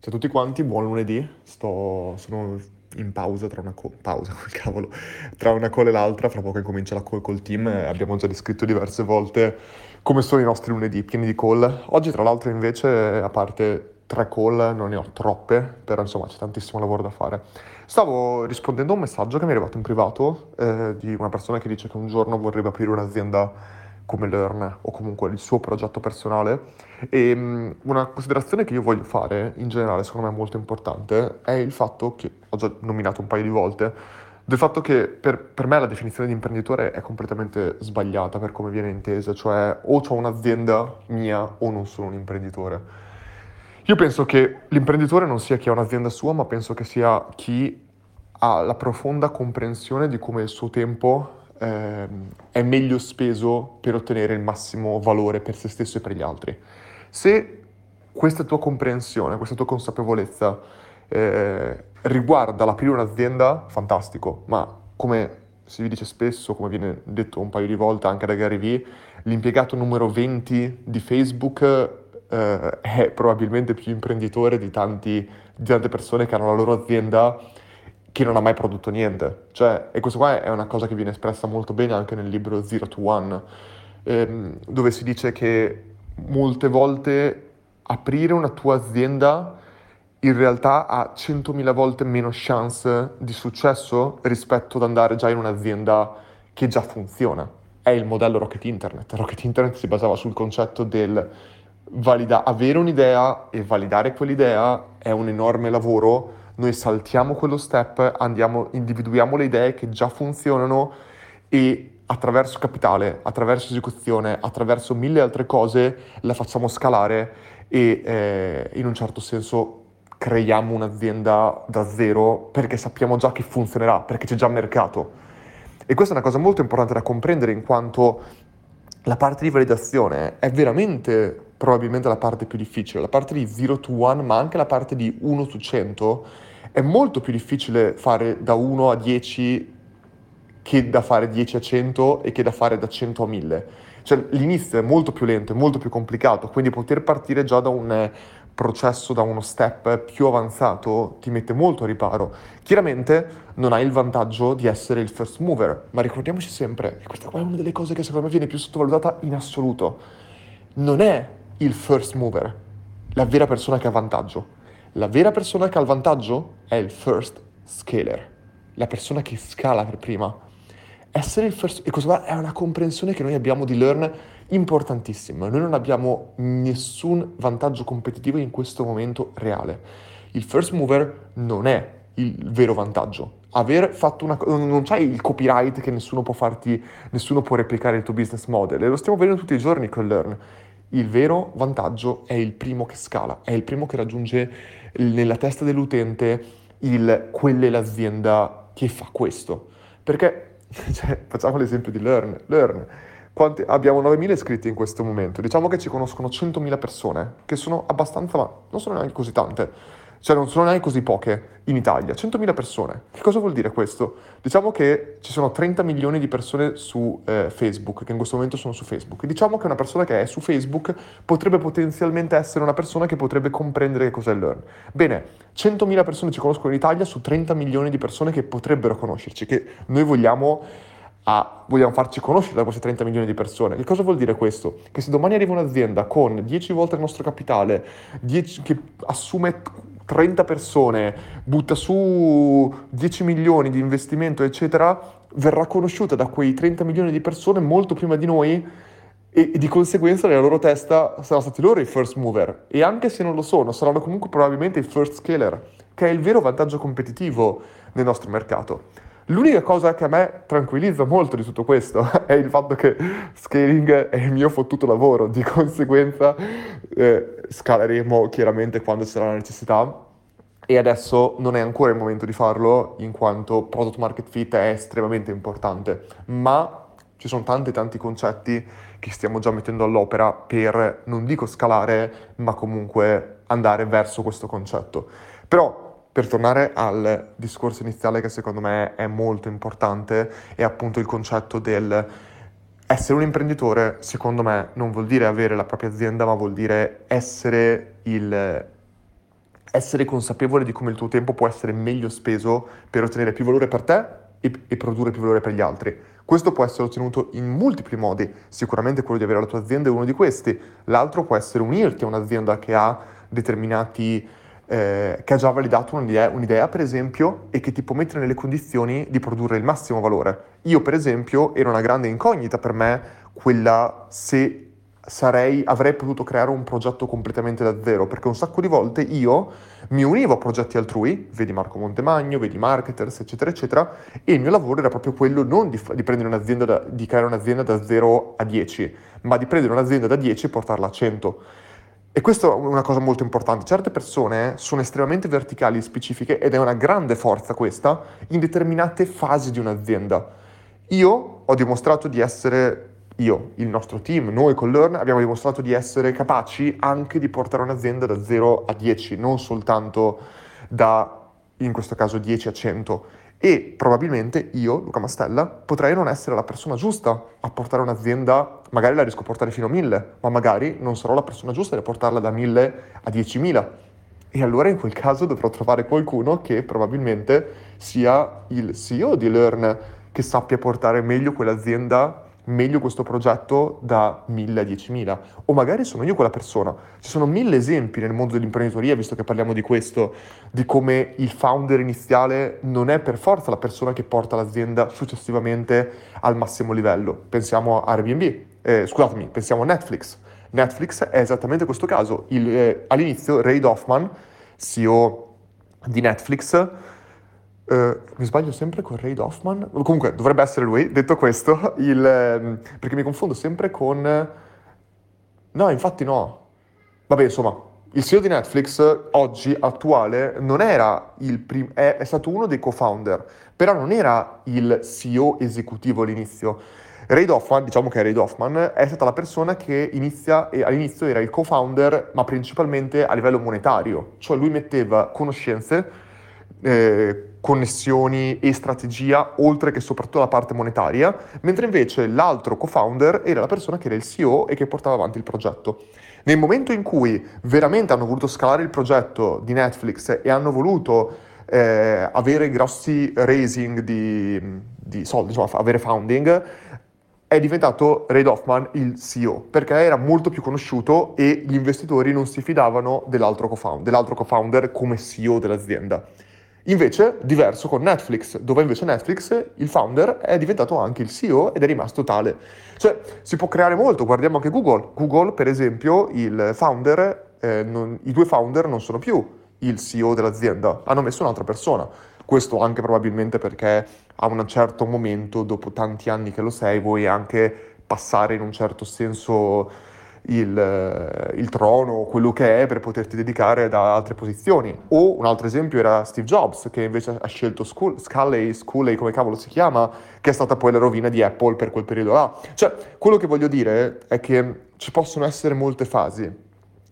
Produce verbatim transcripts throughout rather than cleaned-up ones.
Ciao a tutti quanti, buon lunedì. Sto, sono in pausa tra una co- pausa, cavolo, tra una call e l'altra. Fra poco incomincia la call col team. Abbiamo già descritto diverse volte come sono i nostri lunedì, pieni di call. Oggi, tra l'altro, invece, a parte tre call, non ne ho troppe, però insomma c'è tantissimo lavoro da fare. Stavo rispondendo a un messaggio che mi è arrivato in privato eh, di una persona che dice che un giorno vorrebbe aprire un'azienda come Learn o comunque il suo progetto personale, e um, una considerazione che io voglio fare in generale, secondo me molto importante, è il fatto che, ho già nominato un paio di volte, del fatto che per, per me la definizione di imprenditore è completamente sbagliata per come viene intesa, cioè o ho un'azienda mia o non sono un imprenditore. Io penso che l'imprenditore non sia chi ha un'azienda sua, ma penso che sia chi ha la profonda comprensione di come il suo tempo è meglio speso per ottenere il massimo valore per se stesso e per gli altri. Se questa tua comprensione, questa tua consapevolezza eh, riguarda l'aprire un'azienda, fantastico, ma come si dice spesso, come viene detto un paio di volte anche da Gary Vee, l'impiegato numero venti di Facebook eh, è probabilmente più imprenditore di, tanti, di tante persone che hanno la loro azienda che non ha mai prodotto niente, cioè, e questo qua è una cosa che viene espressa molto bene anche nel libro Zero to One, ehm, dove si dice che molte volte aprire una tua azienda in realtà ha centomila volte meno chance di successo rispetto ad andare già in un'azienda che già funziona. È il modello Rocket Internet. Rocket Internet si basava sul concetto del valida- avere un'idea e validare quell'idea è un enorme lavoro. Noi saltiamo quello step, andiamo, individuiamo le idee che già funzionano e attraverso capitale, attraverso esecuzione, attraverso mille altre cose la facciamo scalare e eh, in un certo senso creiamo un'azienda da zero perché sappiamo già che funzionerà, perché c'è già mercato. E questa è una cosa molto importante da comprendere, in quanto la parte di validazione è veramente probabilmente la parte più difficile. La parte di zero to one, ma anche la parte di uno su cento, è molto più difficile fare da uno a dieci che da fare dieci a cento e che da fare da cento a mille. Cioè l'inizio è molto più lento, è molto più complicato, quindi poter partire già da un processo, da uno step più avanzato, ti mette molto a riparo. Chiaramente non hai il vantaggio di essere il first mover, ma ricordiamoci sempre, e questa qua è una delle cose che secondo me viene più sottovalutata in assoluto, non è il first mover la vera persona che ha vantaggio. La vera persona che ha il vantaggio è il first scaler, la persona che scala per prima. Essere il first, e cosa è una comprensione che noi abbiamo di Learn importantissima. Noi non abbiamo nessun vantaggio competitivo in questo momento reale. Il first mover non è il vero vantaggio. Aver fatto una non c'è il copyright che nessuno può farti, nessuno può replicare il tuo business model, e lo stiamo vedendo tutti i giorni con Learn. Il vero vantaggio è il primo che scala, è il primo che raggiunge nella testa dell'utente il quella è l'azienda che fa questo. Perché, cioè, facciamo l'esempio di Learn. Learn, quanti, abbiamo novemila iscritti in questo momento, diciamo che ci conoscono centomila persone, che sono abbastanza, ma non sono neanche così tante, cioè non sono neanche così poche in Italia, centomila persone. Che cosa vuol dire questo? Diciamo che ci sono trenta milioni di persone su eh, Facebook, che in questo momento sono su Facebook. Diciamo che una persona che è su Facebook potrebbe potenzialmente essere una persona che potrebbe comprendere che cos'è Learn. Bene, centomila persone ci conoscono in Italia su trenta milioni di persone che potrebbero conoscerci, che noi vogliamo, a, vogliamo farci conoscere da queste trenta milioni di persone. Che cosa vuol dire questo? Che se domani arriva un'azienda con dieci volte il nostro capitale, dieci, che assume trenta persone, butta su dieci milioni di investimento, eccetera, verrà conosciuta da quei trenta milioni di persone molto prima di noi, e, e di conseguenza nella loro testa saranno stati loro i first mover. E anche se non lo sono, saranno comunque probabilmente i first scaler, che è il vero vantaggio competitivo nel nostro mercato. L'unica cosa che a me tranquillizza molto di tutto questo è il fatto che scaling è il mio fottuto lavoro, di conseguenza eh, scaleremo chiaramente quando sarà la necessità, e adesso non è ancora il momento di farlo, in quanto product market fit è estremamente importante, ma ci sono tanti tanti concetti che stiamo già mettendo all'opera per, non dico scalare, ma comunque andare verso questo concetto. Però, per tornare al discorso iniziale, che secondo me è molto importante, è appunto il concetto del essere un imprenditore. Secondo me non vuol dire avere la propria azienda, ma vuol dire essere il essere consapevole di come il tuo tempo può essere meglio speso per ottenere più valore per te e, e produrre più valore per gli altri. Questo può essere ottenuto in multipli modi, sicuramente quello di avere la tua azienda è uno di questi, l'altro può essere unirti a un'azienda che ha determinati, eh, che ha già validato un'idea, un'idea per esempio, e che ti può mettere nelle condizioni di produrre il massimo valore. Io per esempio era una grande incognita per me quella se Sarei, avrei potuto creare un progetto completamente da zero, perché un sacco di volte io mi univo a progetti altrui, vedi Marco Montemagno, vedi Marketers, eccetera, eccetera, e il mio lavoro era proprio quello non di, di prendere un'azienda, da, di creare un'azienda da zero a dieci, ma di prendere un'azienda da dieci e portarla a cento. E questa è una cosa molto importante. Certe persone sono estremamente verticali e specifiche, ed è una grande forza questa, in determinate fasi di un'azienda. Io ho dimostrato di essere... Io, il nostro team, noi con Learn abbiamo dimostrato di essere capaci anche di portare un'azienda da zero a dieci, non soltanto da, in questo caso, dieci a cento. E probabilmente io, Luca Mastella, potrei non essere la persona giusta a portare un'azienda, magari la riesco a portare fino a mille, ma magari non sarò la persona giusta a portarla da mille a diecimila. E allora in quel caso dovrò trovare qualcuno che probabilmente sia il C E O di Learn, che sappia portare meglio quell'azienda, meglio questo progetto da mille a diecimila, o magari sono io quella persona. Ci sono mille esempi nel mondo dell'imprenditoria, visto che parliamo di questo, di come il founder iniziale non è per forza la persona che porta l'azienda successivamente al massimo livello. Pensiamo a Airbnb, eh, scusatemi, pensiamo a Netflix. Netflix è esattamente questo caso. Il, eh, all'inizio Reid Hoffman, C E O di Netflix, Uh, mi sbaglio sempre con Reid Hoffman, comunque dovrebbe essere lui, detto questo, il, um, perché mi confondo sempre con... No, infatti no. Vabbè, insomma, il C E O di Netflix oggi, attuale, non era il primo, è, è stato uno dei co-founder, però non era il C E O esecutivo all'inizio. Reid Hoffman, diciamo che Reid Hoffman, è stata la persona che inizia, e all'inizio era il co-founder, ma principalmente a livello monetario, cioè lui metteva conoscenze, eh, connessioni e strategia, oltre che soprattutto la parte monetaria, mentre invece l'altro co-founder era la persona che era il C E O e che portava avanti il progetto. Nel momento in cui veramente hanno voluto scalare il progetto di Netflix e hanno voluto eh, avere grossi raising di, di soldi, insomma avere funding, è diventato Reid Hoffman il C E O, perché era molto più conosciuto e gli investitori non si fidavano dell'altro co-founder, dell'altro co-founder come C E O dell'azienda. Invece, diverso con Netflix, dove invece Netflix, il founder, è diventato anche il C E O ed è rimasto tale. Cioè, si può creare molto, guardiamo anche Google. Google, per esempio, il founder, eh, non, i due founder non sono più il C E O dell'azienda, hanno messo un'altra persona. Questo anche probabilmente perché a un certo momento, dopo tanti anni che lo sei, vuoi anche passare in un certo senso... Il, il trono, quello che è, per poterti dedicare ad altre posizioni. O un altro esempio era Steve Jobs, che invece ha scelto Sculley, Sculley come cavolo si chiama, che è stata poi la rovina di Apple per quel periodo là. Cioè, quello che voglio dire è che ci possono essere molte fasi,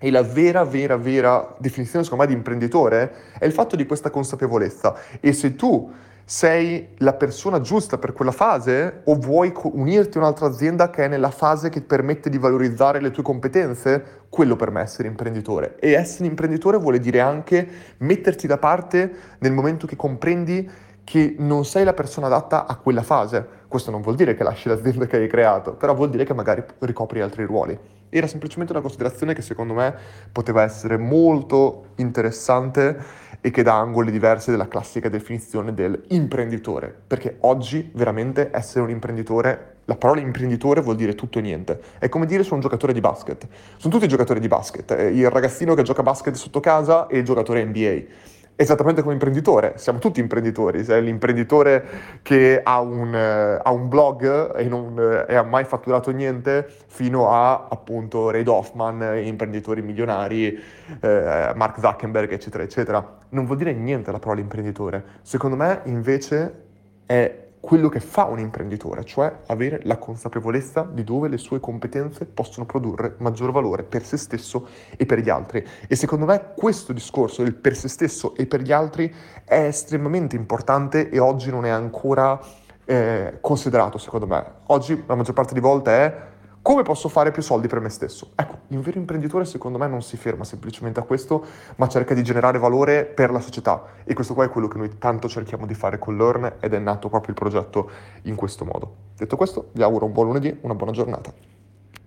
e la vera, vera, vera definizione secondo me di imprenditore è il fatto di questa consapevolezza. E se tu sei la persona giusta per quella fase, o vuoi unirti a un'altra azienda che è nella fase che permette di valorizzare le tue competenze, quello per me è essere imprenditore. E essere imprenditore vuole dire anche metterti da parte nel momento che comprendi che non sei la persona adatta a quella fase. Questo non vuol dire che lasci l'azienda che hai creato, però vuol dire che magari ricopri altri ruoli. Era semplicemente una considerazione che secondo me poteva essere molto interessante e che dà angoli diversi della classica definizione dell'imprenditore, perché oggi veramente essere un imprenditore, la parola imprenditore vuol dire tutto e niente. È come dire sono un giocatore di basket, sono tutti giocatori di basket, il ragazzino che gioca a basket sotto casa e il giocatore N B A. Esattamente come imprenditore, siamo tutti imprenditori. Se è l'imprenditore che ha un, ha un blog e non e ha mai fatturato niente, fino a appunto Reid Hoffman, imprenditori milionari, eh, Mark Zuckerberg, eccetera, eccetera. Non vuol dire niente la parola imprenditore. Secondo me invece è quello che fa un imprenditore, cioè avere la consapevolezza di dove le sue competenze possono produrre maggior valore per se stesso e per gli altri. E secondo me questo discorso del per se stesso e per gli altri è estremamente importante e oggi non è ancora eh, considerato, secondo me. Oggi la maggior parte di volte è Come posso fare più soldi per me stesso? Ecco, il vero imprenditore secondo me non si ferma semplicemente a questo, ma cerca di generare valore per la società, e questo qua è quello che noi tanto cerchiamo di fare con Learn, ed è nato proprio il progetto in questo modo. Detto questo, vi auguro un buon lunedì, una buona giornata.